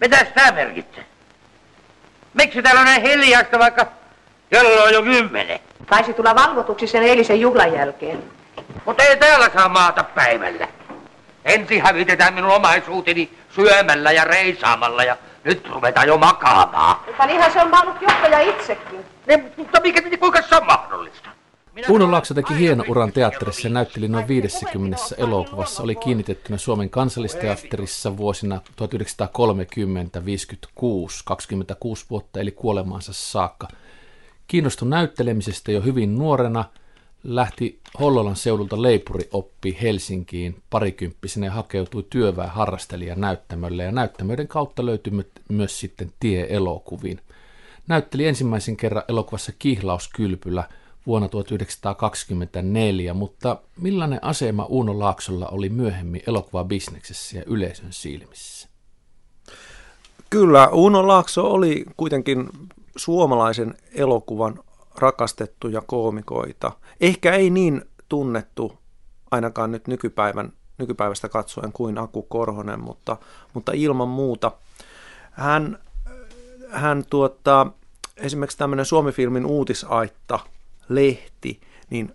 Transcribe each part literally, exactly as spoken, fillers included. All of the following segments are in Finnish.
Mitäs tää merkitsee? Miksi täällä on näin hiljasta, vaikka kello on jo kymmenen? Taisi tulla valvotuksi sen eilisen juhlan jälkeen. Mutta ei täällä saa maata päivällä. Ensin hävitetään minun omaisuuteni syömällä ja reisaamalla ja nyt ruvetaan jo makaamaan. Mutta niinhän se on maanut johtaja itsekin. Ne, mutta mikä, kuinka se on mahdollista? Uuno Laakso teki hieno uran teatterissa ja näytteli noin viisikymmentä elokuvassa. Oli kiinnitettynä Suomen Kansallisteatterissa vuosina tuhatyhdeksänsataakolmekymmentä viisikymmentäkuusi, kaksikymmentäkuusi vuotta eli kuolemaansa saakka. Kiinnostui näyttelemisestä jo hyvin nuorena, lähti Hollolan seudulta leipurioppi Helsinkiin parikymppisenä ja hakeutui työväen harrastelijan näyttämölle ja näyttämöiden kautta löytyi myös sitten tie elokuviin. Näytteli ensimmäisen kerran elokuvassa Kihlauskylpylä vuonna tuhatyhdeksänsataakaksikymmentäneljä, mutta millainen asema Uuno Laaksolla oli myöhemmin elokuvabisneksessä ja yleisön silmissä? Kyllä, Uuno Laakso oli kuitenkin suomalaisen elokuvan rakastettuja koomikoita. Ehkä ei niin tunnettu ainakaan nyt nykypäivän, nykypäivästä katsoen kuin Aku Korhonen, mutta, mutta ilman muuta. Hän, hän tuota, esimerkiksi tämmöinen Suomifilmin uutisaitta lehti, niin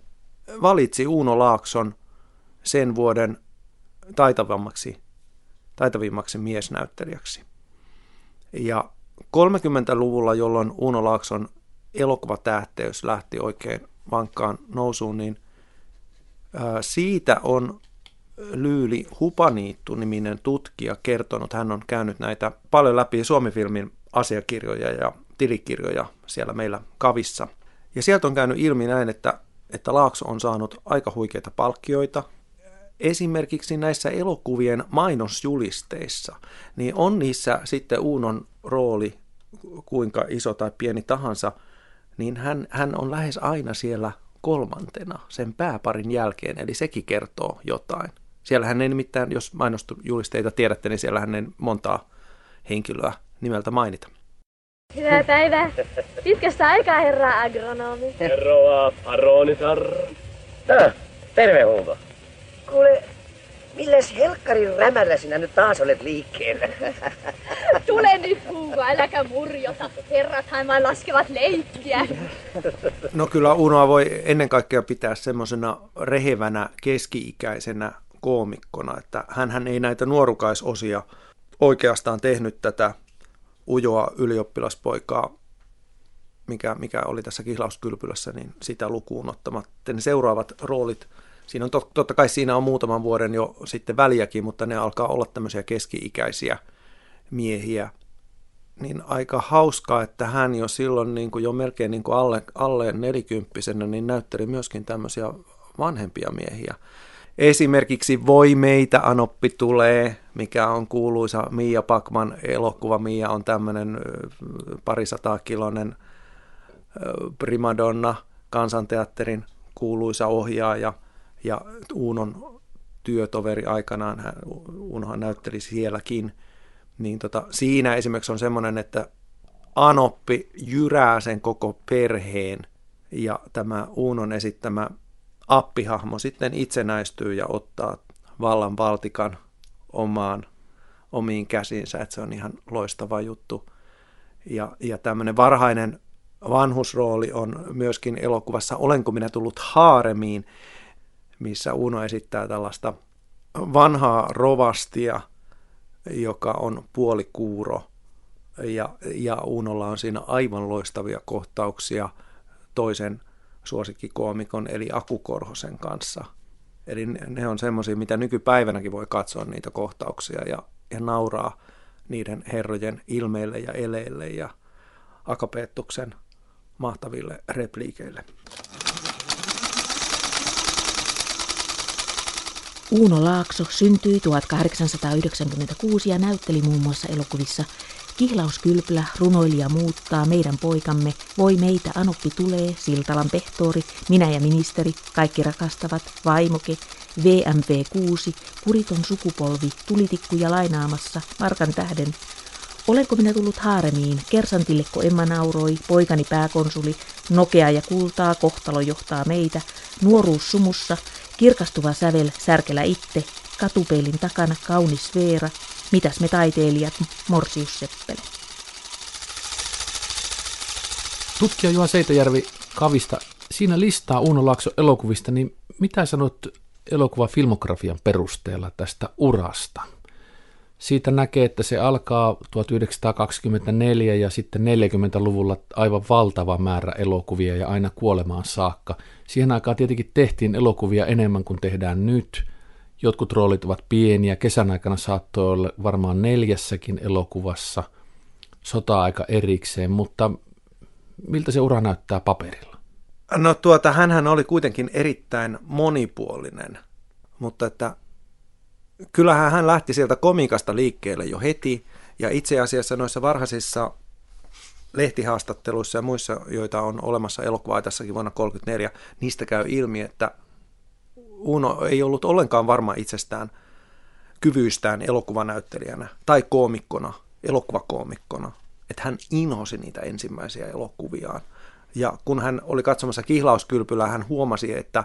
valitsi Uuno Laakson sen vuoden taitavammaksi, taitavimmaksi miesnäyttelijäksi. Ja kolmekymmentäluvulla, jolloin Uuno Laakson elokuvatähteys lähti oikein vankkaan nousuun, niin siitä on Lyyli Hupaniittu-niminen tutkija kertonut. Hän on käynyt näitä paljon läpi Suomifilmin asiakirjoja ja tilikirjoja siellä meillä Kavissa. Ja sieltä on käynyt ilmi näin, että, että Laakso on saanut aika huikeita palkkioita. Esimerkiksi näissä elokuvien mainosjulisteissa, niin on niissä sitten Uunon rooli, kuinka iso tai pieni tahansa, niin hän, hän on lähes aina siellä kolmantena sen pääparin jälkeen, eli sekin kertoo jotain. Siellähän ei nimittäin, jos mainosjulisteita tiedätte, niin siellähän ei montaa henkilöä nimeltä mainita. Hyvää päivää. Pitkästä aikaa, herra agronomi. Herroa paronitar. Tää, terve Hugo. Kuule, milläs helkkarin rämällä sinä nyt taas olet liikkeellä? Tule nyt, Hugo, äläkä murjota. Herrathan vaan laskevat leikkiä. No kyllä Unoa voi ennen kaikkea pitää semmoisena rehevänä keski-ikäisenä koomikkona, että hänhän ei näitä nuorukaisosia oikeastaan tehnyt tätä ujoa ylioppilaspoikaa, mikä, mikä oli tässä Kihlauskylpylässä, niin sitä lukuun ottamatta. Ne seuraavat roolit, siinä on tot, totta kai siinä on muutaman vuoden jo sitten väliäkin, mutta ne alkaa olla tämmöisiä keski-ikäisiä miehiä. Niin aika hauskaa, että hän jo silloin niin kuin jo melkein niin kuin alle, alle nelikymppisenä niin näytteli myöskin tämmöisiä vanhempia miehiä. Esimerkiksi Voi meitä Anoppi tulee, mikä on kuuluisa Mia Pakman elokuva. Mia on tämmöinen parisataakiloinen primadonna, Kansanteatterin kuuluisa ohjaaja ja Uunon työtoveri aikanaan, hän, Uunohan näytteli sielläkin. Niin tota, siinä esimerkiksi on semmoinen, että Anoppi jyrää sen koko perheen ja tämä Uunon esittämä Appihahmo sitten itsenäistyy ja ottaa vallan valtikan omaan, omiin käsiinsä, että se on ihan loistava juttu. Ja, ja tämmöinen varhainen vanhusrooli on myöskin elokuvassa Olenko minä tullut haaremiin, missä Uuno esittää tällaista vanhaa rovastia, joka on puolikuuro. Ja, ja Uunolla on siinä aivan loistavia kohtauksia toisen suosikkikoomikon eli Aku Korhosen kanssa. Eli ne on semmoisia, mitä nykypäivänäkin voi katsoa niitä kohtauksia ja, ja nauraa niiden herrojen ilmeille ja eleille ja Akapeettuksen mahtaville repliikeille. Uuno Laakso syntyi tuhatkahdeksansataayhdeksänkymmentäkuusi ja näytteli muun muassa elokuvissa Kihlauskylpylä, Runoilija muuttaa, Meidän poikamme, Voi meitä Anoppi tulee, Siltalan pehtoori, Minä ja ministeri, Kaikki rakastavat, Vaimoke, V M P kuusi, Kuriton sukupolvi, Tulitikkuja lainaamassa, Markan tähden, Olenko minä tullut haaremiin, Kersantillekko Emma nauroi, Poikani pääkonsuli, Nokea ja kultaa, Kohtalo johtaa meitä, Nuoruus sumussa, Kirkastuva sävel, Särkelä itte, Katupeilin takana, Kaunis Veera, Mitäs me taiteilijat, morsiusseppele? Tutkija Juha Seitajärvi Kavista, siinä listaa Uuno Laakso elokuvista, niin mitä sanot elokuvafilmografian perusteella tästä urasta? Siitä näkee, että se alkaa tuhatyhdeksänsataakaksikymmentäneljä ja sitten neljäkymmentäluvulla aivan valtava määrä elokuvia ja aina kuolemaan saakka. Siihen aikaan tietenkin tehtiin elokuvia enemmän kuin tehdään nyt. Jotkut roolit ovat pieniä. Kesän aikana saattoi olla varmaan neljässäkin elokuvassa, sota-aika erikseen, mutta miltä se ura näyttää paperilla? No tuota, hänhän oli kuitenkin erittäin monipuolinen, mutta että kyllähän hän lähti sieltä komiikasta liikkeelle jo heti, ja itse asiassa noissa varhaisissa lehtihaastatteluissa ja muissa, joita on olemassa elokuvaaitassakin vuonna tuhatyhdeksänsataakolmekymmentäneljä, niistä käy ilmi, että Uuno ei ollut ollenkaan varma itsestään kyvyystään elokuvanäyttelijänä tai koomikkona, elokuvakoomikkona, että hän inhosi niitä ensimmäisiä elokuviaan. Ja kun hän oli katsomassa Kihlauskylpylää, hän huomasi, että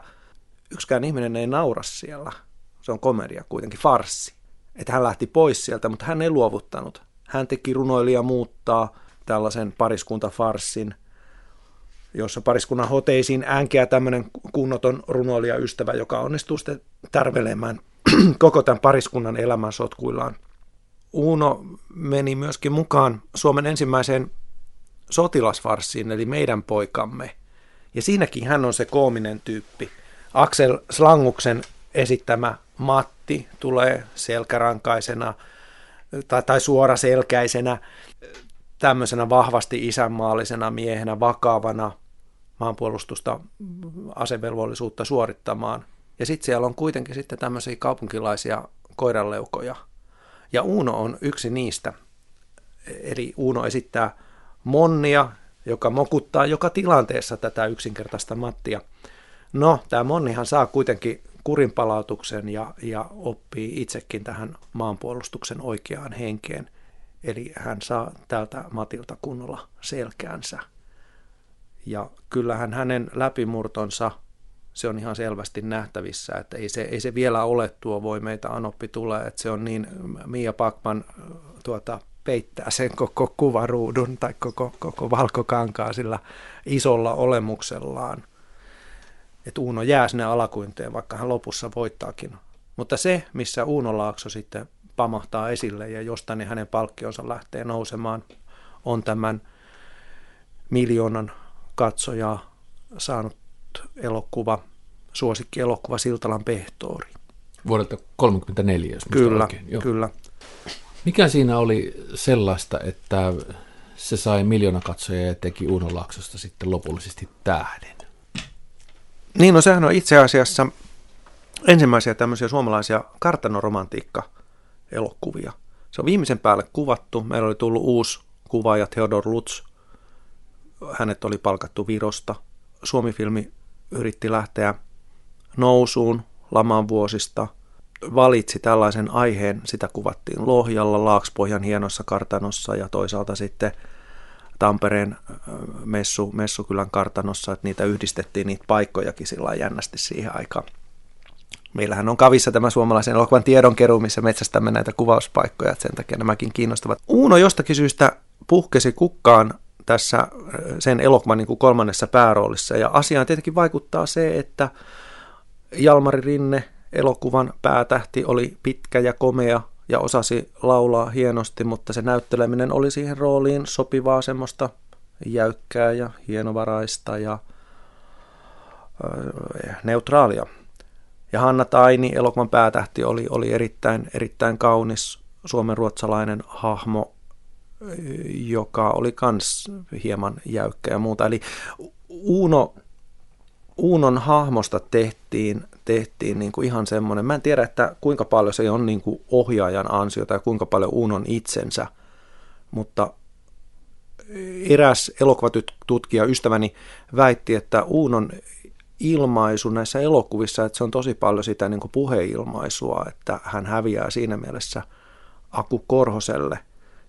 yksikään ihminen ei naura siellä. Se on komedia kuitenkin, farssi. Että hän lähti pois sieltä, mutta hän ei luovuttanut. Hän teki Runoilija muuttaa, tällaisen pariskuntafarssin, jossa pariskunnan hoteisiin äänkeä tämmöinen kunnoton runoilijaystävä, joka onnistuu sitten tärvelemään koko tämän pariskunnan elämän sotkuillaan. Uuno meni myöskin mukaan Suomen ensimmäiseen sotilasfarssiin, eli Meidän poikamme. Ja siinäkin hän on se koominen tyyppi. Aksel Slanguksen esittämä Matti tulee selkärankaisena tai, tai suoraselkäisenä, tämmöisenä vahvasti isänmaallisena miehenä, vakavana maanpuolustusta, asevelvollisuutta suorittamaan. Ja sitten siellä on kuitenkin sitten tämmöisiä kaupunkilaisia koiranleukoja. Ja Uuno on yksi niistä. Eli Uuno esittää Monnia, joka mokuttaa joka tilanteessa tätä yksinkertaista Mattia. No, tämä Monnihan saa kuitenkin kurinpalautuksen ja, ja oppii itsekin tähän maanpuolustuksen oikeaan henkeen. Eli hän saa tältä Matilta kunnolla selkäänsä. Ja kyllähän hänen läpimurtonsa, se on ihan selvästi nähtävissä, että ei se, ei se vielä ole tuo Voi meitä Anoppi tulee, että se on niin, Mia Pakman tuota, peittää sen koko kuvaruudun tai koko, koko valkokankaa sillä isolla olemuksellaan. Että Uuno jää sinne alakuinteen, vaikka hän lopussa voittaakin. Mutta se, missä Uuno Laakso sitten pamahtaa esille ja jostain niin hänen palkkionsa lähtee nousemaan, on tämän miljoonan katsojaa saanut elokuva, suosikkielokuva Siltalan pehtoori. Vuodelta tuhatyhdeksänsataakolmekymmentäneljä, jos muistan oikein. Kyllä, kyllä. Mikä siinä oli sellaista, että se sai miljoona katsojaa ja teki Uuno Laaksosta sitten lopullisesti tähden? Niin, no sehän on itse asiassa ensimmäisiä tämmöisiä suomalaisia kartanoromantiikka-elokuvia. Se on viimeisen päälle kuvattu. Meillä oli tullut uusi kuvaaja Theodor Lutz. Hänet oli palkattu Virosta. Suomifilmi yritti lähteä nousuun laman vuosista. Valitsi tällaisen aiheen. Sitä kuvattiin Lohjalla, Laakspohjan hienossa kartanossa ja toisaalta sitten Tampereen messu, Messukylän kartanossa, että niitä yhdistettiin niitä paikkojakin sillä jännästi siihen aikaan. Meillähän on Kavissa tämä suomalaisen elokuvan tiedonkeruu, missä metsästämme näitä kuvauspaikkoja, että sen takia nämäkin kiinnostavat. Uuno jostakin syystä puhkesi kukkaan tässä sen elokuvan niin kuin kolmannessa pääroolissa, ja asiaan tietenkin vaikuttaa se, että Jalmari Rinne, elokuvan päätähti, oli pitkä ja komea, ja osasi laulaa hienosti, mutta se näytteleminen oli siihen rooliin sopivaa semmoista jäykkää ja hienovaraista ja ö, neutraalia. Ja Hanna Taini, elokuvan päätähti, oli, oli erittäin, erittäin kaunis suomenruotsalainen hahmo, joka oli kans hieman jäykkä ja muuta. Eli Uuno, Uunon hahmosta tehtiin tehtiin niin kuin ihan semmoinen, mä en tiedä, että kuinka paljon se on niin kuin ohjaajan ansiota ja kuinka paljon Uunon itsensä, mutta eräs elokuvatutkija ystäväni väitti, että Uunon ilmaisu näissä elokuvissa, että se on tosi paljon sitä niin kuin puheilmaisua, että hän häviää siinä mielessä Aku Korhoselle,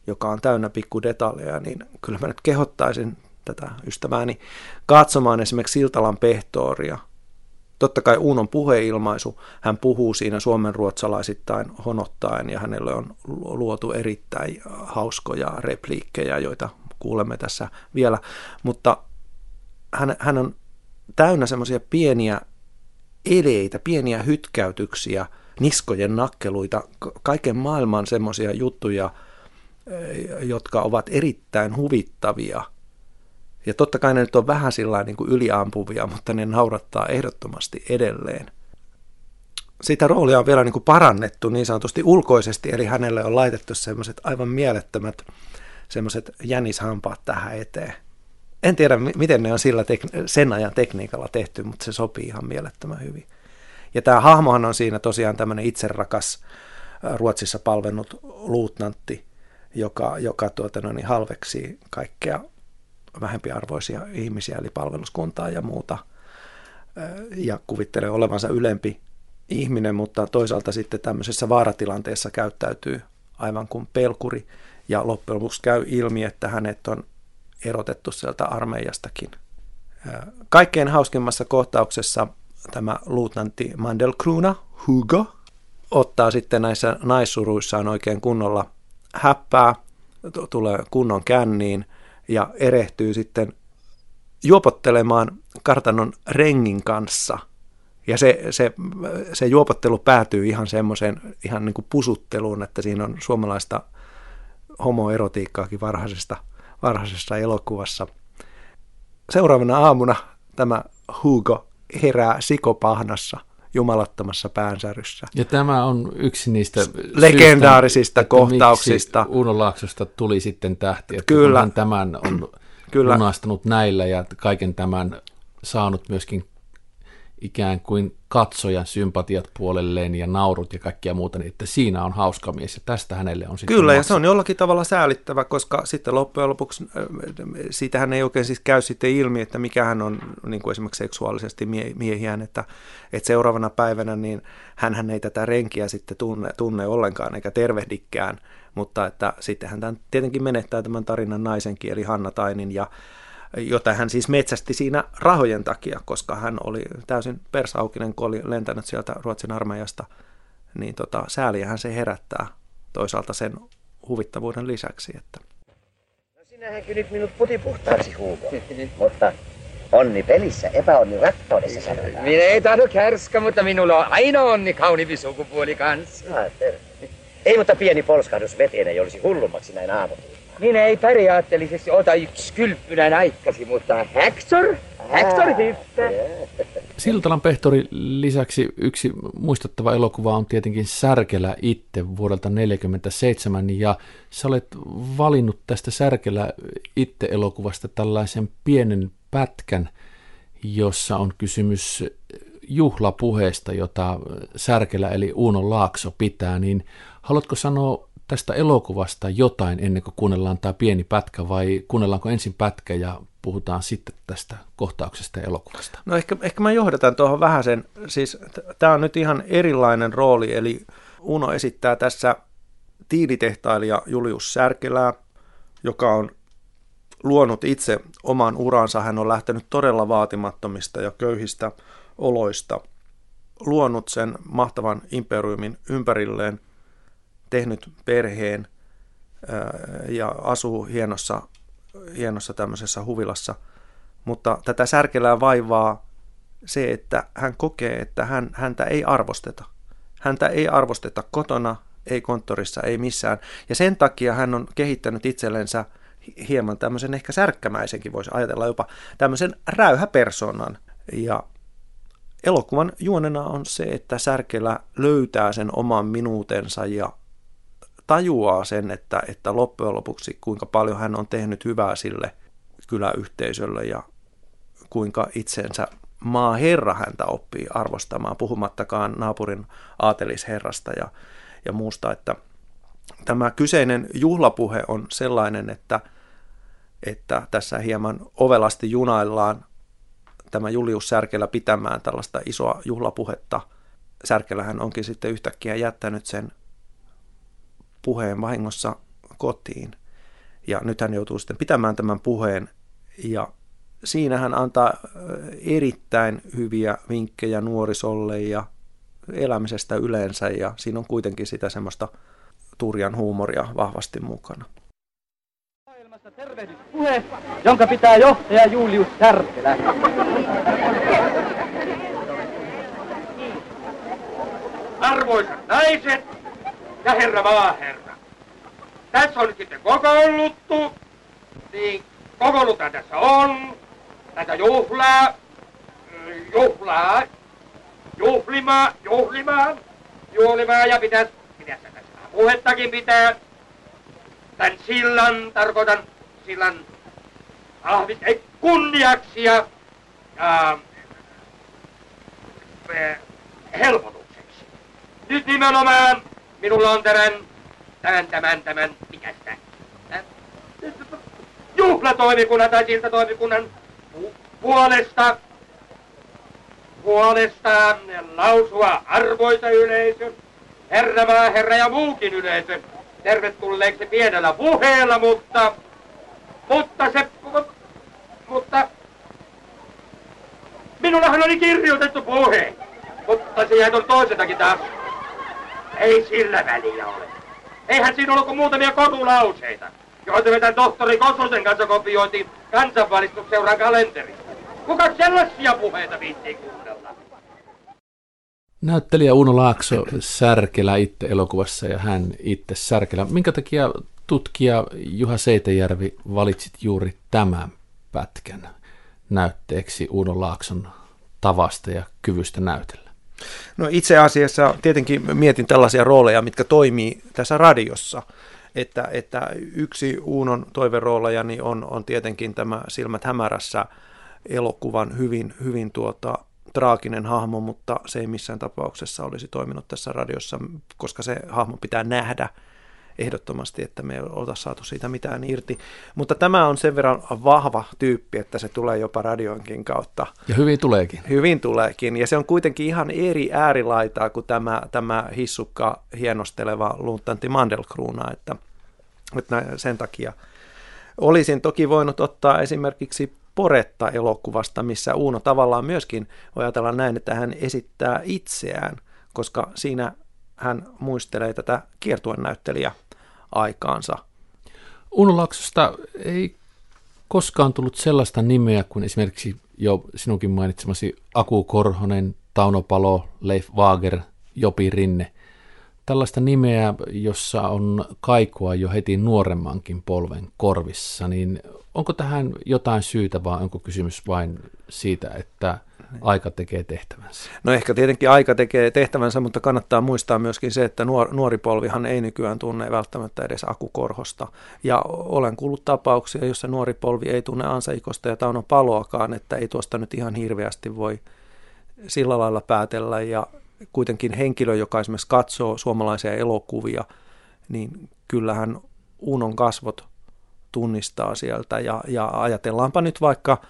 joka on täynnä pikku detaljeja, niin kyllä mä nyt kehottaisin tätä ystävääni katsomaan esimerkiksi Siltalan pehtooria Totta kai Uunon puheilmaisu, hän puhuu siinä suomenruotsalaisittain honottaen ja hänelle on luotu erittäin hauskoja repliikkejä, joita kuulemme tässä vielä, mutta hän, hän on täynnä semmoisia pieniä eleitä, pieniä hytkäytyksiä, niskojen nakkeluita, kaiken maailman semmoisia juttuja, jotka ovat erittäin huvittavia. Ja totta kai ne nyt on vähän sillä niin kuin yliampuvia, mutta ne naurattaa ehdottomasti edelleen. Sitä roolia on vielä niin kuin parannettu niin sanotusti ulkoisesti, eli hänelle on laitettu semmoiset aivan mielettömät semmoiset jänishampaat tähän eteen. En tiedä, miten ne on sillä tek- sen ajan tekniikalla tehty, mutta se sopii ihan mielettömän hyvin. Ja tämä hahmohan on siinä tosiaan tämmöinen itserakas Ruotsissa palvennut luutnantti, joka, joka tuota, no niin, halveksii kaikkea vähempiarvoisia ihmisiä, eli palveluskuntaa ja muuta, ja kuvittelee olevansa ylempi ihminen, mutta toisaalta sitten tämmöisessä vaaratilanteessa käyttäytyy aivan kuin pelkuri, ja loppujen lopuksi käy ilmi, että hänet on erotettu sieltä armeijastakin. Kaikkein hauskimmassa kohtauksessa tämä luutnantti Mandelkruna, Hugo, ottaa sitten näissä naissuruissaan oikein kunnolla häppää, tulee kunnon känniin ja erehtyy sitten juopottelemaan kartanon rengin kanssa. Ja se, se, se juopottelu päätyy ihan semmoiseen ihan niin kuin pusutteluun, että siinä on suomalaista homoerotiikkaakin varhaisesta, varhaisessa elokuvassa. Seuraavana aamuna tämä Hugo herää sikopahnassa, jumalattomassa päänsäryssä. Ja tämä on yksi niistä legendaarisista syystä, kohtauksista. Uuno Laaksosta tuli sitten tähti, että kyllä, hän tämän on kyllä lunastanut näillä ja kaiken tämän saanut myöskin ikään kuin katsojan sympatiat puolelleen ja naurut ja kaikkia muuta, niin että siinä on hauska mies ja tästä hänelle on sitten kyllä, maksa. Ja se on jollakin tavalla säälittävä, koska sitten loppujen lopuksi siitähän ei oikein siis käy sitten ilmi, että mikä hän on niin kuin esimerkiksi seksuaalisesti mie- miehiään, että, että seuraavana päivänä niin hänhän ei tätä renkiä sitten tunne, tunne ollenkaan eikä tervehdikään, mutta että sitten hän tämän tietenkin menettää tämän tarinan naisenkin, eli Hanna Tainin, ja jota hän siis metsästi siinä rahojen takia, koska hän oli täysin persaukinen, kun oli lentänyt sieltä Ruotsin armeijasta, niin tota, sääliähän se herättää toisaalta sen huvittavuuden lisäksi. Että. No sinähän kyllä nyt minut puti puhtaaksi Hugo, mutta onni pelissä, epäonni rattoudessa sanotaan. Minä ei tahdo kärskä, mutta minulla on aina onni kauniimpi sukupuoli kanssa. No, ei, mutta pieni polskahdus veteen ei olisi hullummaksi näin aamulla. Minä ei periaatteellisesti ota yksi kylppynän aikasi, mutta Hector, Hector hyppää. Siltalan pehtoori lisäksi yksi muistettava elokuva on tietenkin Särkelä itte vuodelta tuhatyhdeksänsataaneljäkymmentäseitsemän, ja sä olet valinnut tästä Särkelä itte -elokuvasta tällaisen pienen pätkän, jossa on kysymys juhlapuheesta, jota Särkelä eli Uuno Laakso pitää, niin haluatko sanoa tästä elokuvasta jotain ennen kuin kuunnellaan tämä pieni pätkä, vai kuunnellaanko ensin pätkä ja puhutaan sitten tästä kohtauksesta ja elokuvasta? No ehkä, ehkä mä johdatan tuohon vähän sen, siis tämä on nyt ihan erilainen rooli, eli Uno esittää tässä tiilitehtailija Julius Särkelää, joka on luonut itse oman uransa, hän on lähtenyt todella vaatimattomista ja köyhistä oloista, luonut sen mahtavan imperiumin ympärilleen, tehnyt perheen ja asuu hienossa, hienossa tämmöisessä huvilassa, mutta tätä Särkelää vaivaa se, että hän kokee, että hän, häntä ei arvosteta. Häntä ei arvosteta kotona, ei konttorissa, ei missään, ja sen takia hän on kehittänyt itsellensä hieman tämmöisen ehkä särkkämäisenkin, voisi ajatella jopa tämmöisen räyhäpersonan, ja elokuvan juonena on se, että Särkelä löytää sen oman minuutensa ja tajuaa sen, että, että loppujen lopuksi kuinka paljon hän on tehnyt hyvää sille kyläyhteisölle ja kuinka itsensä maaherra häntä oppii arvostamaan, puhumattakaan naapurin aatelisherrasta ja, ja muusta. Että tämä kyseinen juhlapuhe on sellainen, että, että tässä hieman ovelasti junaillaan tämä Julius Särkelä pitämään tällaista isoa juhlapuhetta. Särkelähän onkin sitten yhtäkkiä jättänyt sen puheen vahingossa kotiin. Ja nyt hän joutuu sitten pitämään tämän puheen, ja siinä hän antaa erittäin hyviä vinkkejä nuorisolle ja elämisestä yleensä, ja siinä on kuitenkin sitä semmoista turjan huumoria vahvasti mukana. Maailmassa tervehdyspuhe, jonka pitää johtaja Julius Särkelä. Arvoisat naiset ja herra maaherra, tässä on sitten kokoonnuttu, niin kokoonnuta tässä on, tätä juhlaa, juhlaa, juhlimaa, juhlimaa, juhlimaa ja pitäisi, pitäisi tässä puhettakin pitää. Tän sillan, tarkoitan sillan ahvis, ei kunniaksi ja, ja e, helpotukseksi. Nyt nimenomaan minulla on tämän, tämän, tämän, tämän, mikä sitä? Juhlatoimikunnan tai siltatoimikunnan puolesta, puolesta lausua arvoisa yleisön, herra maa, herra ja muukin yleisön tervetulleeksi pienellä puheella, mutta, mutta se, mutta minullahan oli kirjoitettu puhe, mutta siihen on toisetakin taas. Ei sillä väliä ole. Eihän siinä ollut kuin muutamia kotulauseita, joita me tämän tohtori Kososen kanssa kopioitiin kansanvalistusseuran kalenterista. Kuka sellaisia puheita viittiin kuunnella? Näyttelijä Uuno Laakso, Särkelä itte elokuvassa ja hän itse Särkelä. Minkä takia tutkija Juha Seitajärvi valitsit juuri tämän pätkän näytteeksi Uuno Laakson tavasta ja kyvystä näytellä? No itse asiassa tietenkin mietin tällaisia rooleja, mitkä toimii tässä radiossa. Että, että yksi Uunon toiveroolajani on, on tietenkin tämä Silmät hämärässä elokuvan hyvin, hyvin tuota, traaginen hahmo, mutta se ei missään tapauksessa olisi toiminut tässä radiossa, koska se hahmo pitää nähdä ehdottomasti, että me ei oltaisi saatu siitä mitään irti. Mutta tämä on sen verran vahva tyyppi, että se tulee jopa radioinkin kautta. Ja hyvin tuleekin. Hyvin tuleekin. Ja se on kuitenkin ihan eri äärilaitaa kuin tämä, tämä hissukka hienosteleva luuttantti Mandelkruuna, että, että sen takia olisin toki voinut ottaa esimerkiksi Poretta elokuvasta, missä Uuno tavallaan myöskin voi ajatella näin, että hän esittää itseään, koska siinä hän muistelee tätä kiertuenäyttelijä aikaansa. Uuno Laaksosta ei koskaan tullut sellaista nimeä kuin esimerkiksi jo sinunkin mainitsemasi Aku Korhonen, Tauno Palo, Leif Waager, Jopi Rinne. Tällaista nimeä, jossa on kaikua jo heti nuoremmankin polven korvissa, niin onko tähän jotain syytä vai onko kysymys vain siitä, että aika tekee tehtävänsä? No ehkä tietenkin aika tekee tehtävänsä, mutta kannattaa muistaa myöskin se, että nuori polvihan ei nykyään tunne välttämättä edes Aku Korhosta. Ja olen kuullut tapauksia, jossa nuori polvi ei tunne Ansaikosta ja Tauno Paloakaan, että ei tuosta nyt ihan hirveästi voi sillä lailla päätellä. Ja kuitenkin henkilö, joka esimerkiksi katsoo suomalaisia elokuvia, niin kyllähän Uunon kasvot tunnistaa sieltä. Ja, ja ajatellaanpa nyt vaikka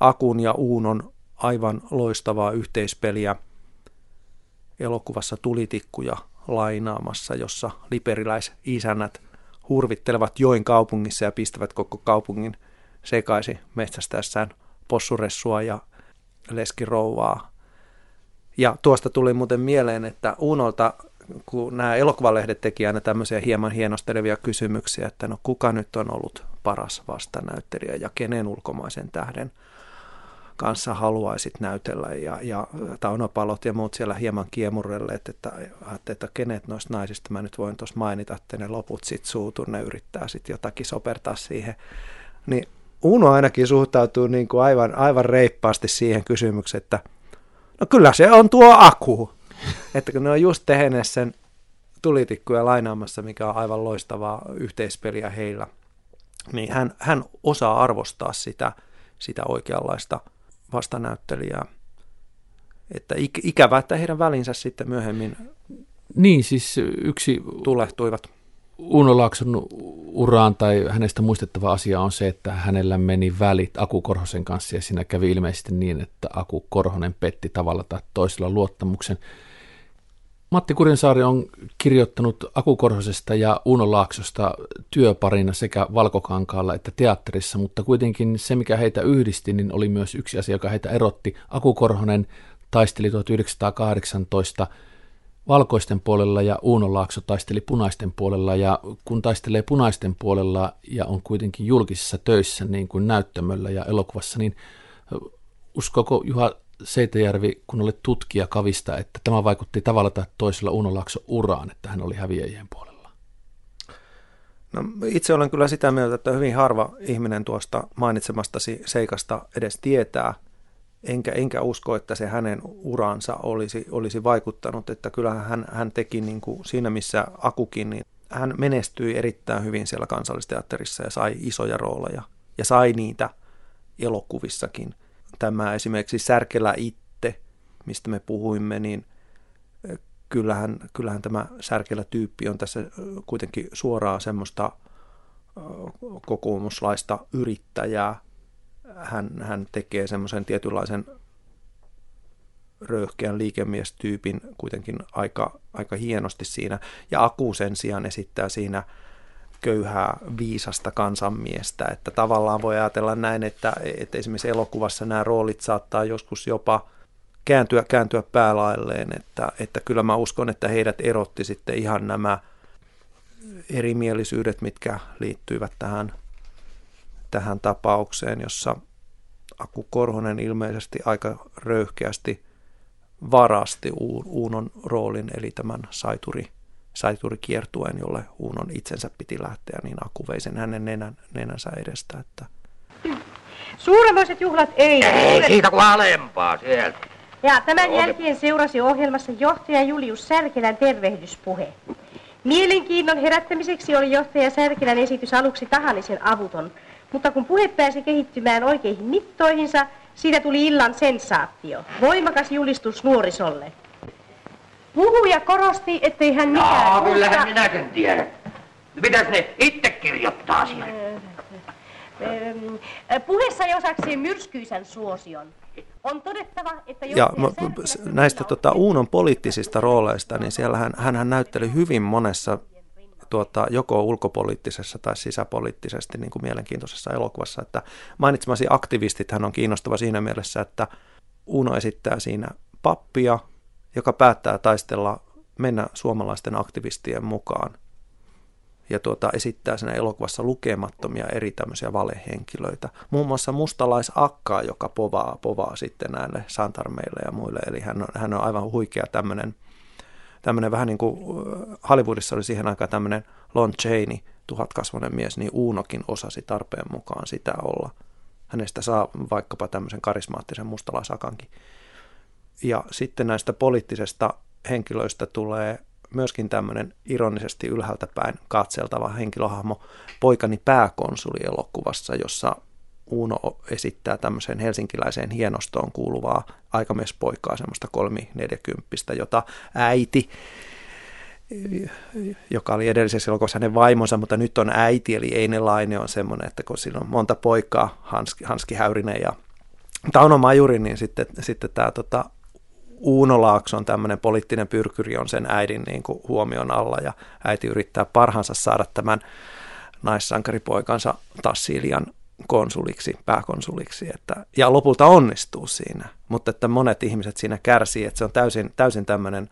Akun ja Uunon aivan loistavaa yhteispeliä elokuvassa Tulitikkuja lainaamassa, jossa liperiläisisännät hurvittelevat joen kaupungissa ja pistävät koko kaupungin sekaisin metsästäessään possuressua ja leskirouvaa. Ja tuosta tuli muuten mieleen, että Uunolta, kun nämä elokuvalehdet teki aina tämmöisiä hieman hienostelevia kysymyksiä, että no kuka nyt on ollut paras vastanäyttelijä ja kenen ulkomaisen tähden kanssa haluaisit näytellä, ja, ja Taunopalot ja muut siellä hieman kiemurrelleet, että, että, että kenet noista naisista mä nyt voin tuossa mainita, että ne loput sitten suutu, ne yrittää sitten jotakin sopertaa siihen, niin Uuno ainakin suhtautuu niin kuin aivan, aivan reippaasti siihen kysymykseen, että no kyllä se on tuo Aku, että kun ne on just tehneet sen Tulitikkuja lainaamassa, mikä on aivan loistavaa yhteispeliä heillä, niin hän, hän osaa arvostaa sitä, sitä oikeanlaista vastanäyttelijää. Että ikävää, että heidän välinsä sitten myöhemmin niin, siis yksi tulehtuivat. Uuno Laakson uraan tai hänestä muistettava asia on se, että hänellä meni välit Aku Korhosen kanssa ja siinä kävi ilmeisesti niin, että Aku Korhonen petti tavalla tai toisella luottamuksen. Matti Kurinsaari on kirjoittanut Aku Korhosesta ja Uuno Laaksosta työparina sekä Valkokankaalla että teatterissa, mutta kuitenkin se, mikä heitä yhdisti, niin oli myös yksi asia, joka heitä erotti. Aku Korhonen taisteli tuhatyhdeksänsataakahdeksantoista valkoisten puolella ja Uuno Laakso taisteli punaisten puolella, ja kun taistelee punaisten puolella ja on kuitenkin julkisissa töissä niin kuin näyttämöllä ja elokuvassa, niin uskoko Juha Seitajärvi, kun olet tutkija Kavista, että tämä vaikutti tavalla tai toisella Uuno Laakson uraan, että hän oli häviäjien puolella? No, itse olen kyllä sitä mieltä, että hyvin harva ihminen tuosta mainitsemastasi seikasta edes tietää, enkä, enkä usko, että se hänen uransa olisi, olisi vaikuttanut, että kyllähän hän, hän teki niin kuin siinä, missä Akukin, niin hän menestyi erittäin hyvin siellä Kansallisteatterissa ja sai isoja rooleja ja sai niitä elokuvissakin. Tämä esimerkiksi Särkelä itte, mistä me puhuimme, niin kyllähän, kyllähän tämä Särkelä-tyyppi on tässä kuitenkin suoraan semmoista kokoomuslaista yrittäjää. Hän, hän tekee semmoisen tietynlaisen röyhkeän liikemiestyypin kuitenkin aika, aika hienosti siinä. Ja Aku sen sijaan esittää siinä köyhää viisasta kansanmiestä, että tavallaan voi ajatella näin, että, että esimerkiksi elokuvassa nämä roolit saattaa joskus jopa kääntyä, kääntyä päälailleen, että, että kyllä mä uskon, että heidät erotti sitten ihan nämä erimielisyydet, mitkä liittyivät tähän, tähän tapaukseen, jossa Aku Korhonen ilmeisesti aika röyhkeästi varasti Uunon roolin, eli tämän saituri saiturikiertueen, jolle Uunon itsensä piti lähteä, niin Aku vei sen hänen nenän, nenänsä edestä. Että... Suuremmoiset juhlat ei. Ei, suuret... siitä kuin alempaa sieltä. Ja tämän jälkeen seurasi ohjelmassa johtaja Julius Särkelän tervehdyspuhe. Mielenkiinnon herättämiseksi oli johtaja Särkelän esitys aluksi tahallisen avuton, mutta kun puhe pääsi kehittymään oikeihin mittoihinsa, siitä tuli illan sensaatio. Voimakas julistus nuorisolle. Puhuja korosti, ettei hän mitään... Jaa, kyllähän musta... minäkin tiedän. Mitäs ne itse kirjoittaa siihen? Puheessa ei osakseen myrskyisän suosion. On todettava, että... Ja särkylä... näistä tota, Uunon poliittisista rooleista, niin siellä hän, hänhän näytteli hyvin monessa tuota, joko ulkopoliittisessa tai sisäpoliittisesti niin kuin mielenkiintoisessa elokuvassa. Että mainitsemasi aktivistit hän on kiinnostava siinä mielessä, että Uuno esittää siinä pappia, joka päättää taistella mennä suomalaisten aktivistien mukaan ja tuota, esittää siinä elokuvassa lukemattomia eri tämmöisiä valehenkilöitä. Muun muassa mustalaisakkaa, joka povaa, povaa sitten näille santarmeille ja muille. Eli hän on, hän on aivan huikea tämmöinen, tämmöinen vähän niin kuin Hollywoodissa oli siihen aikaan tämmöinen Lon Chaney, tuhatkasvoinen mies, niin Uunokin osasi tarpeen mukaan sitä olla. Hänestä saa vaikkapa tämmöisen karismaattisen mustalaisakankin. Ja sitten näistä poliittisesta henkilöistä tulee myöskin tämmöinen ironisesti ylhäältä päin katseltava henkilöhahmo Poikani pääkonsuli -elokuvassa, jossa Uuno esittää tämmöiseen helsinkiläiseen hienostoon kuuluvaa aikamiespoikaa, semmoista kolmineljäkymppistä, jota äiti, joka oli edellisessä elokuvassa hänen vaimonsa, mutta nyt on äiti, eli Eine Laine on semmoinen, että kun siinä on monta poikaa, Hanski, Hanski Häyrinen ja Tauno Majuri, niin sitten, sitten tämä... Tota, Uuno Laakson tämmöinen poliittinen pyrkyri on sen äidin niin kuin huomion alla, ja äiti yrittää parhaansa saada tämän naissankaripoikansa Tassilian konsuliksi, pääkonsuliksi, että, ja lopulta onnistuu siinä, mutta että monet ihmiset siinä kärsii, että se on täysin, täysin tämmöinen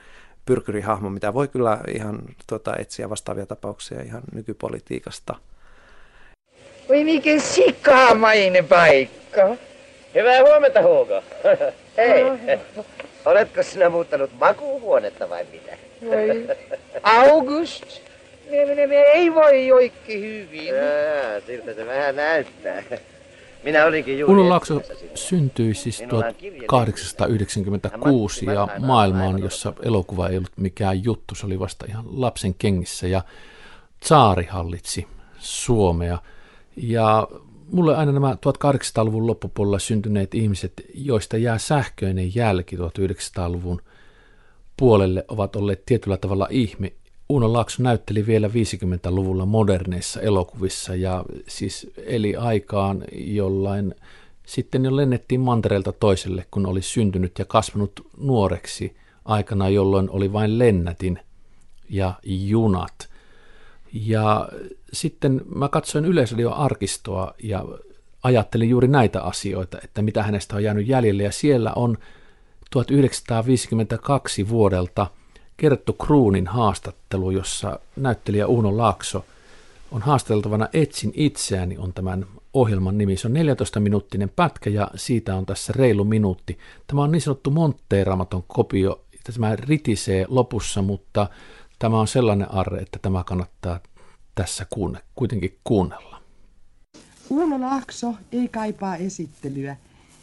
pyrkyrihahmo, mitä voi kyllä ihan tuota, etsiä vastaavia tapauksia ihan nykypolitiikasta. Voi mikä sikamainen paikka! Hyvää huomenta, Hugo! Hei! Oletko sinä muuttanut makuuhuonetta vai mitä? Voi. August? Me, me, me ei voi joikki hyvin. Jaa, siltä se vähän näyttää. Minä olinkin juuri... Uuno Laakso syntyi siis tuhatkahdeksansataayhdeksänkymmentäkuusi ja maailmaan, jossa elokuva ei ollut mikään juttu. Se oli vasta ihan lapsen kengissä ja tsaari hallitsi Suomea. Ja... Mulle aina nämä tuhatkahdeksansataaluvun loppupuolella syntyneet ihmiset, joista jää sähköinen jälki tuhatyhdeksänsataaluvun puolelle, ovat olleet tietyllä tavalla ihme. Uuno Laakso näytteli vielä viisikymmentäluvulla moderneissa elokuvissa ja siis eli aikaan, jollain sitten jo lennettiin mantereelta toiselle, kun oli syntynyt ja kasvanut nuoreksi aikana, jolloin oli vain lennätin ja junat. Ja sitten mä katsoin Yleisradio-arkistoa ja ajattelin juuri näitä asioita, että mitä hänestä on jäänyt jäljelle. Ja siellä on tuhatyhdeksänsataaviisikymmentäkaksi vuodelta Kerttu Kruunin haastattelu, jossa näyttelijä Uuno Laakso on haastateltavana. Etsin itseäni on tämän ohjelman nimi. Se on neljätoista minuuttinen pätkä ja siitä on tässä reilu minuutti. Tämä on niin sanottu montteeraamaton kopio. Tämä ritisee lopussa, mutta tämä on sellainen arre, että tämä kannattaa tässä kuunne, kuitenkin kuunnella. Uuno Laakso ei kaipaa esittelyä,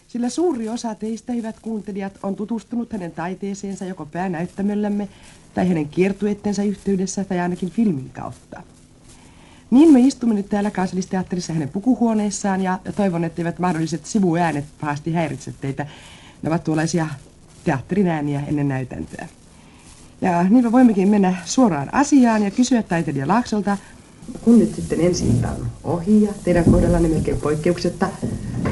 sillä suuri osa teistä, hyvät kuuntelijat, on tutustunut hänen taiteeseensa joko päänäyttämöllämme tai hänen kiertueittensa yhteydessä tai ainakin filmin kautta. Niin me istumme nyt täällä Kansallisteatterissa hänen pukuhuoneessaan ja toivon, etteivät mahdolliset sivuäänet pahasti häiritse teitä. Ne ovat tuollaisia teatterin ääniä ennen näytäntöä. Ja niin me voimmekin mennä suoraan asiaan ja kysyä taiteilija Laaksolta. Kun nyt sitten ensin on ohi ja teidän kohdallanne melkein poikkeuksetta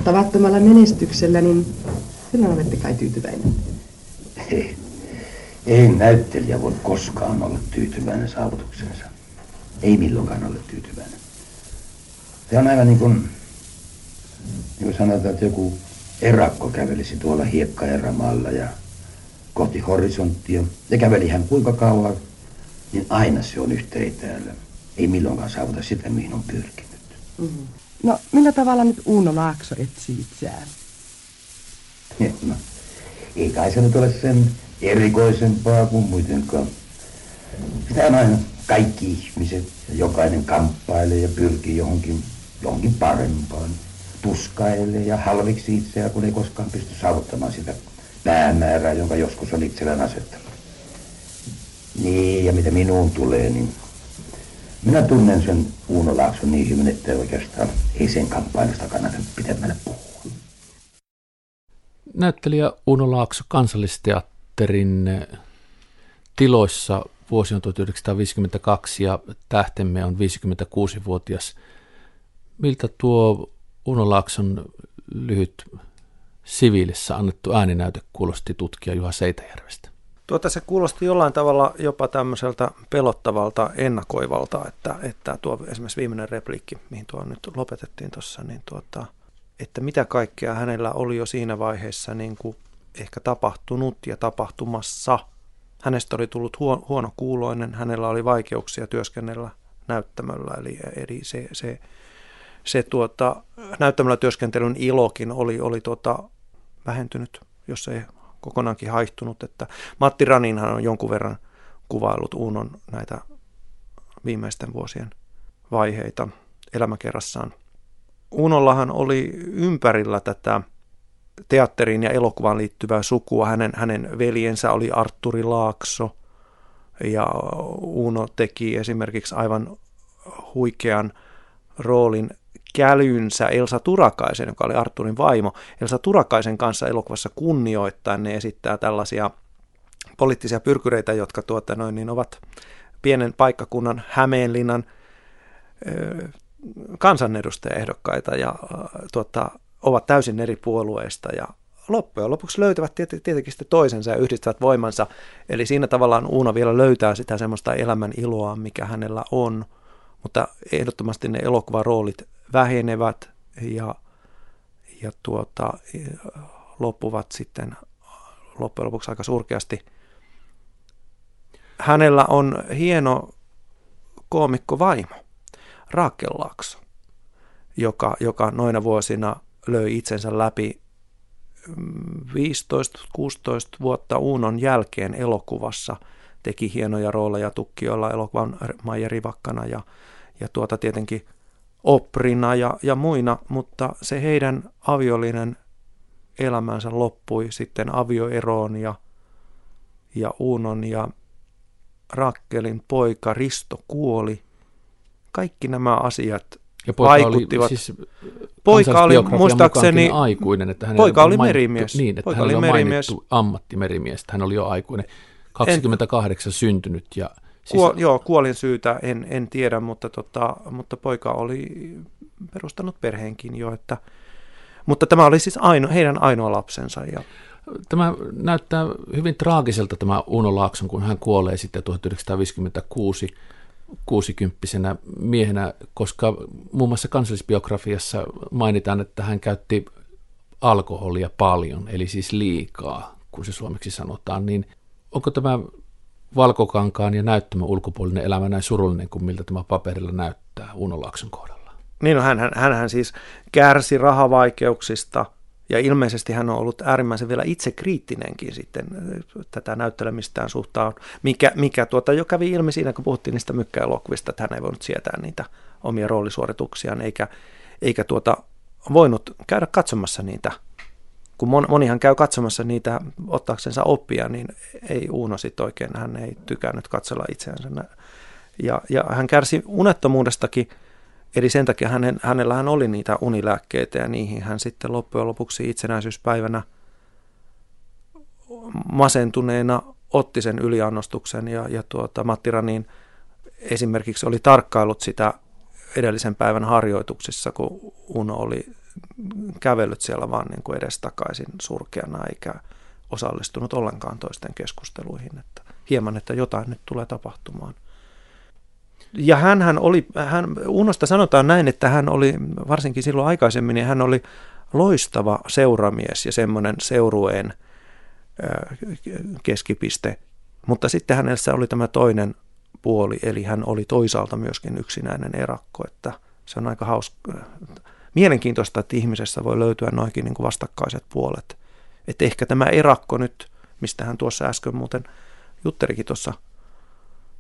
tavattomalla menestyksellä, niin silloin olette kai tyytyväinen. Ei. Ei näyttelijä voi koskaan olla tyytyväinen saavutuksensa. Ei milloinkaan ole tyytyväinen. Se on aivan niin kuin, niin kuin sanotaan, että joku erakko kävelisi tuolla hiekkaeramaalla ja kohti horisonttia ja käveli hän kuinka kauan, niin aina se on yhtä etäällä. Ei milloinkaan saavuta sitä, mihin on pyrkinyt. Mm-hmm. No, millä tavalla nyt Uuno Laakso etsii itseään? No, ei kai se nyt ole sen erikoisempaa kuin muutenkaan. Sitä on aina kaikki ihmiset, jokainen kamppailee ja pyrkii johonkin, johonkin parempaan. Tuskailee ja halveksi itseään, kun ei koskaan pysty saavuttamaan sitä päämäärää, jonka joskus on itsellään asettanut. Niin, ja mitä minuun tulee, niin minä tunnen sen Uuno Laakson niin hyvin, että oikeastaan ei sen kamppailusta kannata pitemmälle puhua. Näyttelijä Uuno Laakso Kansallisteatterin tiloissa. Vuosi on tuhatyhdeksänsataaviisikymmentäkaksi ja tähtemme on viisikymmentäkuusivuotias. Miltä tuo Uuno Laakson lyhyt siviilissä annettu ääninäyte kuulosti tutkija Juha Seitajärvestä? Tuota, se kuulosti jollain tavalla jopa tämmöiseltä pelottavalta, ennakoivalta, että, että tuo esimerkiksi viimeinen repliikki, mihin tuo nyt lopetettiin tuossa, niin tuota, että mitä kaikkea hänellä oli jo siinä vaiheessa niin kuin ehkä tapahtunut ja tapahtumassa. Hänestä oli tullut huono, huono kuuloinen, hänellä oli vaikeuksia työskennellä näyttämöllä, eli, eli se, se, se tuota, näyttämöllä työskentelyn ilokin oli, oli tuota, vähentynyt, jos ei kokonaankin haihtunut, että Matti Raninhan on jonkun verran kuvaillut Uunon näitä viimeisten vuosien vaiheita elämäkerrassaan. Uunollahan oli ympärillä tätä teatteriin ja elokuvaan liittyvää sukua. Hänen, hänen veljensä oli Artturi Laakso ja Uuno teki esimerkiksi aivan huikean roolin kälynsä Elsa Turakaisen, joka oli Artturin vaimo. Elsa Turakaisen kanssa elokuvassa kunnioittain ne esittää tällaisia poliittisia pyrkyreitä, jotka tuota noin, niin ovat pienen paikkakunnan Hämeenlinnan ö, kansanedustajaehdokkaita ja ö, tuota, ovat täysin eri puolueista ja loppujen lopuksi löytävät tietenkin sitten toisensa ja yhdistävät voimansa. Eli siinä tavallaan Uuno vielä löytää sitä semmoista elämän iloa, mikä hänellä on, mutta ehdottomasti ne elokuvaroolit vähenevät ja, ja tuota, loppuvat sitten loppujen lopuksi aika surkeasti. Hänellä on hieno koomikko vaimo, Raakel Laakso, joka, joka noina vuosina löi itsensä läpi viisitoista kuusitoista vuotta Uunon jälkeen elokuvassa. Teki hienoja rooleja Tukkijoilla elokuvan Maija Rivakkana ja, ja tuota tietenkin oprina ja, ja muina, mutta se heidän aviollinen elämänsä loppui sitten avioeroon ja, ja Uunon ja Rakkelin poika Risto kuoli. Kaikki nämä asiat ja poika vaikuttivat. Oli, siis, poika oli muistaakseni aikuinen, että hänellä poika oli mainittu, merimies. Niin, että poika oli on merimies. Ammattimerimies, hän oli jo aikuinen. kaksikymmentäkahdeksan en, syntynyt ja siis, kuo, joo, kuolin syytä en, en tiedä, mutta, tota, mutta poika oli perustanut perheenkin jo. Että, mutta tämä oli siis aino, heidän ainoa lapsensa. Ja Tämä näyttää hyvin traagiselta tämä Uuno Laakson, kun hän kuolee sitten tuhatyhdeksänsataaviisikymmentäkuusi kuusikymppisenä miehenä, koska muun muassa kansallisbiografiassa mainitaan, että hän käytti alkoholia paljon, eli siis liikaa, kun se suomeksi sanotaan, niin onko tämä Valkokankaan ja näyttämän ulkopuolinen elämä näin surullinen kuin miltä tämä paperilla näyttää Uuno Laakson kohdalla? Niin, no, hänhän, hänhän siis kärsi rahavaikeuksista ja ilmeisesti hän on ollut äärimmäisen vielä itsekriittinenkin sitten tätä näyttelemistään suhtaan, mikä, mikä tuota, jo kävi ilmi siinä, kun puhuttiin niistä mykkäelokuvista, että hän ei voinut sietää niitä omia roolisuorituksiaan eikä, eikä tuota, voinut käydä katsomassa niitä. Kun monihan käy katsomassa niitä ottaaksensa oppia, niin ei Uuno sitten oikein, hän ei tykännyt katsella itseänsä. Ja, ja hän kärsi unettomuudestakin, eli sen takia hänen, hänellähän oli niitä unilääkkeitä, ja niihin hän sitten loppujen lopuksi itsenäisyyspäivänä masentuneena otti sen yliannostuksen, ja, ja tuota, Matti Ranin esimerkiksi oli tarkkaillut sitä edellisen päivän harjoituksissa, kun Uuno oli kävellyt siellä vaan niin kuin edestakaisin surkeana eikä osallistunut ollenkaan toisten keskusteluihin. Että hieman, että jotain nyt tulee tapahtumaan. Ja hänhän oli, hän, Uunosta sanotaan näin, että hän oli, varsinkin silloin aikaisemmin, niin hän oli loistava seuramies ja semmoinen seurueen keskipiste. Mutta sitten hänessä oli tämä toinen puoli, eli hän oli toisaalta myöskin yksinäinen erakko, että se on aika hauska. Mielenkiintoista, että ihmisessä voi löytyä noikin niin kuin vastakkaiset puolet. Että ehkä tämä erakko nyt, mistä hän tuossa äsken muuten juttelikin tuossa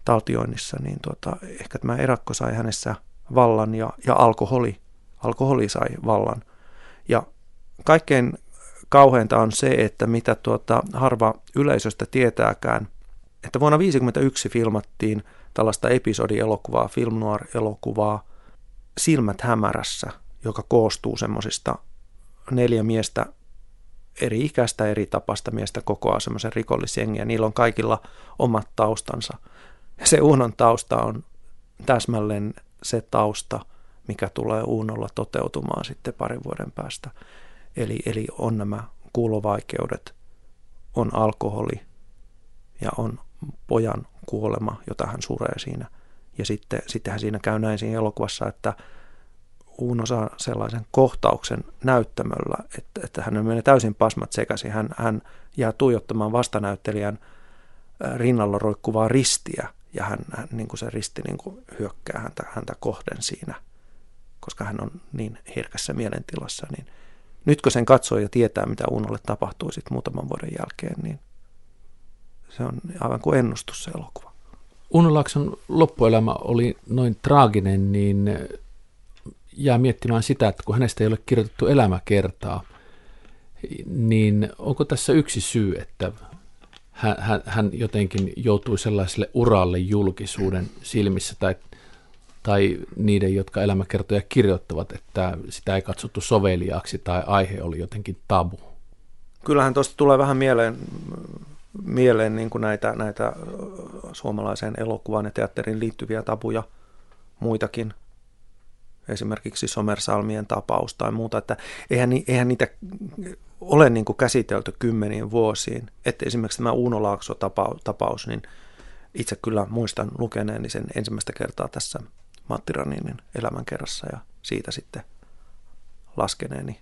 taltioinnissa, niin tuota, ehkä tämä erakko sai hänessä vallan ja, ja alkoholi. Alkoholi sai vallan. Ja kaikkein kauheinta on se, että mitä tuota harva yleisöstä tietääkään, että vuonna tuhatyhdeksänsataaviisikymmentäyksi filmattiin tällaista episodielokuvaa, film noir-elokuvaa Silmät hämärässä, joka koostuu semmoisista neljä miestä eri ikäistä, eri tapasta miestä kokoaa semmoisen rikollisjengiä. Niillä on kaikilla omat taustansa. Ja se Uunon tausta on täsmälleen se tausta, mikä tulee Uunolla toteutumaan sitten parin vuoden päästä. Eli, eli on nämä kuulovaikeudet, on alkoholi ja on pojan kuolema, jota hän suree siinä. Ja sitten, sittenhän siinä käy näin siinä elokuvassa, että Uuno saa sellaisen kohtauksen näyttämöllä, että, että hän menee täysin pasmat sekaisin. Hän, hän jää tuijottamaan vastanäyttelijän rinnalla roikkuvaa ristiä, ja hän, hän, niin kuin se risti niin kuin hyökkää häntä, häntä kohden siinä, koska hän on niin herkässä mielentilassa. Niin nytkö sen katsoo ja tietää, mitä Uunolle tapahtui sitten muutaman vuoden jälkeen, niin se on aivan kuin ennustus se elokuva. Uuno Laakson loppuelämä oli noin traaginen, niin jää miettimään sitä, että kun hänestä ei ole kirjoitettu elämäkertaa, niin onko tässä yksi syy, että hän, hän, hän jotenkin joutui sellaiselle uralle julkisuuden silmissä tai, tai niiden, jotka elämäkertoja kirjoittavat, että sitä ei katsottu soveliaaksi tai aihe oli jotenkin tabu? Kyllähän tuosta tulee vähän mieleen, mieleen niin kuin näitä, näitä suomalaiseen elokuvaan ja teatteriin liittyviä tabuja, muitakin. Esimerkiksi Somersalmien tapaus tai muuta, että eihän, ni, eihän niitä ole niin kuin käsitelty kymmeniin vuosiin. Että esimerkiksi tämä Uuno Laakso-tapaus, niin itse kyllä muistan lukeneeni sen ensimmäistä kertaa tässä Matti Raninin elämänkerrassa ja siitä sitten laskeneeni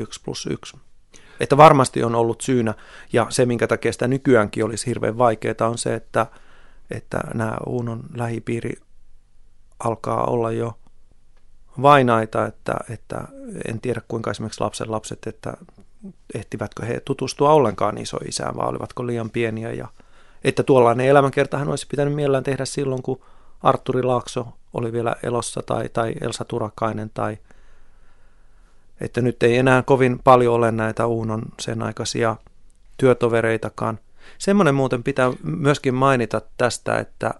yksi plus yksi. Että varmasti on ollut syynä, ja se minkä takia sitä nykyäänkin olisi hirveän vaikeaa on se, että, että nämä Uunon lähipiiri alkaa olla jo vainaita, että, että en tiedä kuinka esimerkiksi lapsen lapset, että ehtivätkö he tutustua ollenkaan isoisään, vaan olivatko liian pieniä. Ja, että tuollainen elämänkertahan olisi pitänyt mielellään tehdä silloin, kun Artturi Laakso oli vielä elossa tai, tai Elsa Turakainen. Tai, että nyt ei enää kovin paljon ole näitä Uunon sen aikaisia työtovereitakaan. Semmoinen muuten pitää myöskin mainita tästä, että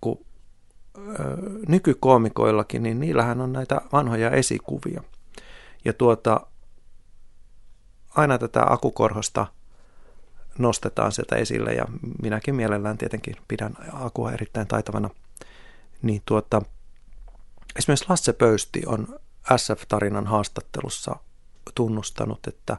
kun nykykoomikoillakin, niin niillähän on näitä vanhoja esikuvia. Ja tuota, aina tätä Aku Korhosta nostetaan sieltä esille, ja minäkin mielellään tietenkin pidän Akua erittäin taitavana. Niin tuota, esimerkiksi Lasse Pöysti on S F-tarinan haastattelussa tunnustanut, että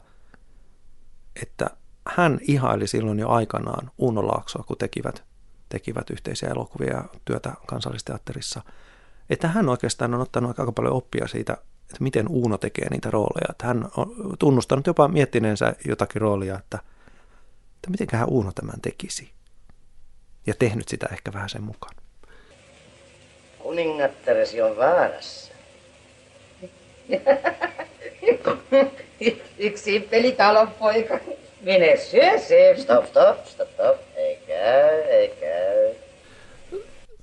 että hän ihaili silloin jo aikanaan Uuno Laaksoa, kun tekivät, tekivät yhteisiä elokuvia ja työtä Kansallisteatterissa. Että hän oikeastaan on ottanut aika paljon oppia siitä, että miten Uuno tekee niitä rooleja. Että hän on tunnustanut jopa miettineensä jotakin roolia, että, että mitenköhän Uuno tämän tekisi. Ja tehnyt sitä ehkä vähän sen mukaan. Kuningattaresi on vaarassa. Yksi pelitalon poika. Mene syö se. Stop, stop, stop, stop. Ei käy, ei käy.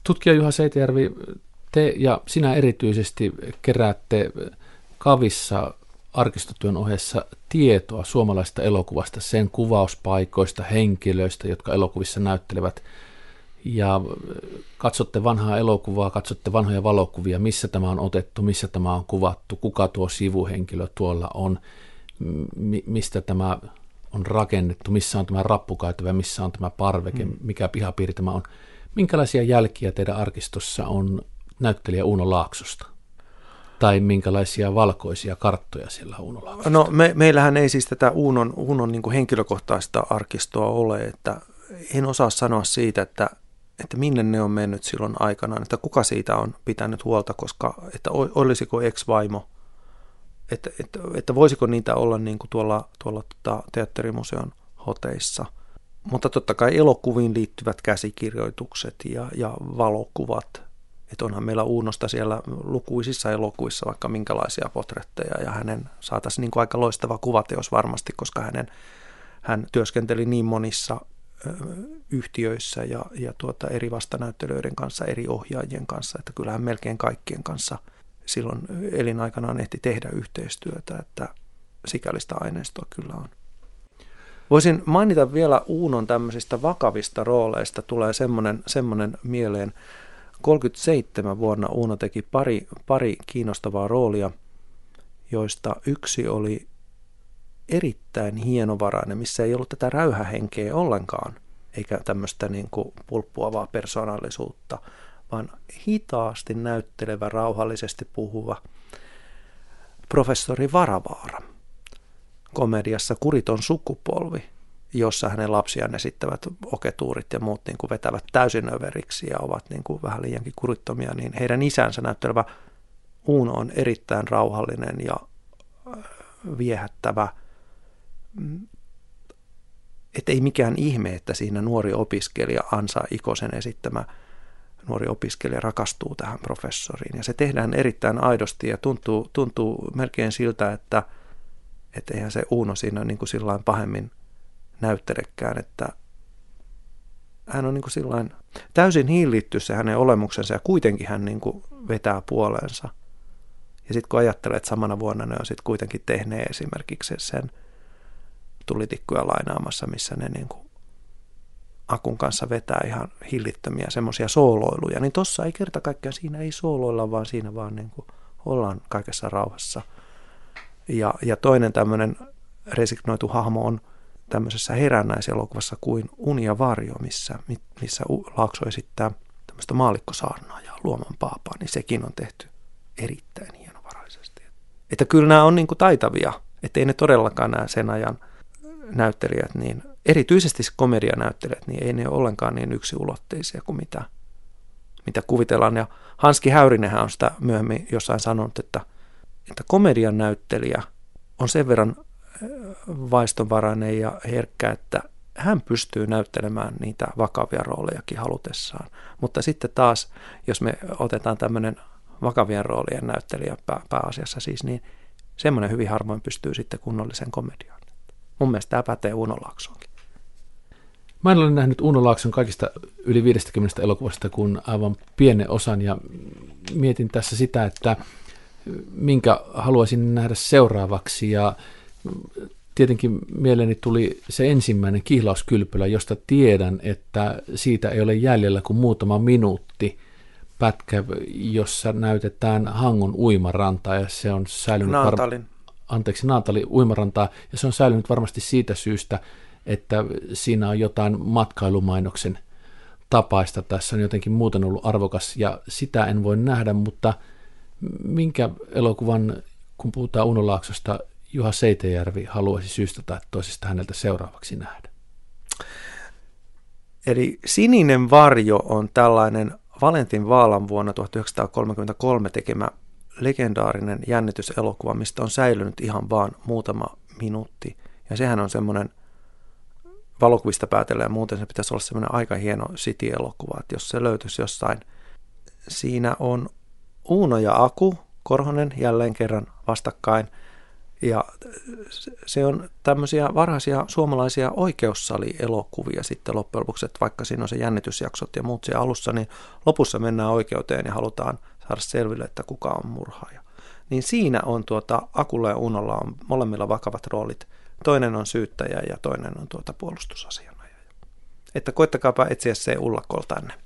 Tutkija Juha Seitajärvi, te ja sinä erityisesti keräätte Kavissa arkistotyön ohessa tietoa suomalaisesta elokuvasta, sen kuvauspaikoista, henkilöistä, jotka elokuvissa näyttelevät. Ja katsotte vanhaa elokuvaa, katsotte vanhoja valokuvia, missä tämä on otettu, missä tämä on kuvattu, kuka tuo sivuhenkilö tuolla on, mi- mistä tämä on rakennettu, missä on tämä rappukäytävä, missä on tämä parveke, mm. mikä pihapiiri tämä on. Minkälaisia jälkiä teidän arkistossa on näyttelijä Uuno Laaksosta? Tai minkälaisia valkoisia karttoja siellä Uuno Laaksosta? No me, meillähän ei siis tätä Uunon, Uunon niin kuin henkilökohtaista arkistoa ole, että en osaa sanoa siitä, että että minne ne on mennyt silloin aikanaan, että kuka siitä on pitänyt huolta, koska että olisiko ex-vaimo, että, että, että voisiko niitä olla niin kuin tuolla, tuolla tuota, teatterimuseon hoteissa. Mutta totta kai elokuviin liittyvät käsikirjoitukset ja, ja valokuvat, että onhan meillä Uunosta siellä lukuisissa elokuissa vaikka minkälaisia portretteja, ja hänen saataisiin niin kuin aika loistava kuvateos varmasti, koska hänen, hän työskenteli niin monissa yhtiöissä ja, ja tuota eri vastanäyttelijöiden kanssa, eri ohjaajien kanssa, että kyllähän melkein kaikkien kanssa silloin elinaikanaan ehti tehdä yhteistyötä, että sikälistä aineistoa kyllä on. Voisin mainita vielä Uunon tämmöisistä vakavista rooleista, tulee semmoinen, semmoinen mieleen. kolmekymmentäseitsemän vuonna Uuno teki pari, pari kiinnostavaa roolia, joista yksi oli erittäin hienovarainen, missä ei ollut tätä räyhähenkeä ollenkaan, eikä tämmöistä niin kuin pulppuavaa persoonallisuutta, vaan hitaasti näyttelevä, rauhallisesti puhuva professori Varavaara komediassa Kuriton sukupolvi, jossa hänen lapsiaan esittävät oketuurit ja muut niin kuin vetävät täysin överiksi ja ovat niin kuin vähän liiankin kurittomia, niin heidän isänsä näyttelevä Uuno on erittäin rauhallinen ja viehättävä. Että ei mikään ihme, että siinä nuori opiskelija Ansa Ikosen esittämä nuori opiskelija rakastuu tähän professoriin. Ja se tehdään erittäin aidosti ja tuntuu, tuntuu melkein siltä, että et eihän se Uuno siinä niin kuin sillain pahemmin näyttelekään. Että hän on niin kuin sillain täysin hillitty se hänen olemuksensa ja kuitenkin hän niin kuin vetää puoleensa. Ja sitten kun ajattelee, että samana vuonna ne on sitten kuitenkin tehneet esimerkiksi sen Tulitikkuja lainaamassa, missä ne niin kuin Akun kanssa vetää ihan hillittömiä semmoisia sooloiluja, niin tossa ei kerta kaikkiaan, siinä ei sooloilla, vaan siinä vaan niin kuin ollaan kaikessa rauhassa. Ja, ja toinen tämmöinen resignoitu hahmo on tämmöisessä herännäiselokuvassa kuin Uni ja varjo, missä, missä Laakso esittää tämmöistä maallikkosaarnaajaa, Luoman paapaa, niin sekin on tehty erittäin hienovaraisesti. Että kyllä nämä on niin kuin taitavia, ettei ne todellakaan nämä sen ajan näyttelijät, niin erityisesti komedianäyttelijät, niin ei ne ole ollenkaan niin yksiulotteisia kuin mitä, mitä kuvitellaan. Ja Hanski Häyrinenhän on sitä myöhemmin jossain sanonut, että, että komedianäyttelijä on sen verran vaistonvarainen ja herkkä, että hän pystyy näyttelemään niitä vakavia roolejakin halutessaan. Mutta sitten taas, jos me otetaan tämmöinen vakavien roolien näyttelijä pää, pääasiassa siis, niin semmoinen hyvin harvoin pystyy sitten kunnollisen komediaan. Mun mielestä tämä pätee Uuno Laaksoonkin. Mä en ole nähnyt Uuno Laakson kaikista yli viidestäkymmenestä elokuvasta kuin aivan pienen osan, ja mietin tässä sitä, että minkä haluaisin nähdä seuraavaksi, ja tietenkin mieleeni tuli se ensimmäinen Kihlauskylpylä, josta tiedän, että siitä ei ole jäljellä kuin muutama minuutti pätkä, jossa näytetään Hangon uimarantaa, ja se on säilynyt varmaan... anteeksi, Naantali uimarantaa, ja se on säilynyt varmasti siitä syystä, että siinä on jotain matkailumainoksen tapaista. Tässä on jotenkin muuten ollut arvokas, ja sitä en voi nähdä, mutta minkä elokuvan, kun puhutaan Uuno Laaksosta, Juha Seitajärvi haluaisi syystä tai toisesta häneltä seuraavaksi nähdä? Eli Sininen varjo on tällainen Valentin Vaalan vuonna tuhatyhdeksänsataakolmekymmentäkolme tekemä legendaarinen jännityselokuva, mistä on säilynyt ihan vaan muutama minuutti. Ja sehän on semmoinen, valokuvista päätellen muuten se pitäisi olla semmoinen aika hieno city-elokuva, että jos se löytyisi jossain. Siinä on Uuno ja Aku Korhonen jälleen kerran vastakkain. Ja se on tämmöisiä varhaisia suomalaisia oikeussalielokuvia sitten loppujen lopuksi, että vaikka siinä on se jännitysjaksot ja muut siellä alussa, niin lopussa mennään oikeuteen ja halutaan saada selville, että kuka on murhaaja. Niin siinä on tuota, Akulla ja Uunolla on molemmilla vakavat roolit. Toinen on syyttäjä ja toinen on tuota puolustusasianajaja. Että koittakaapa etsiä se ullakoltanne.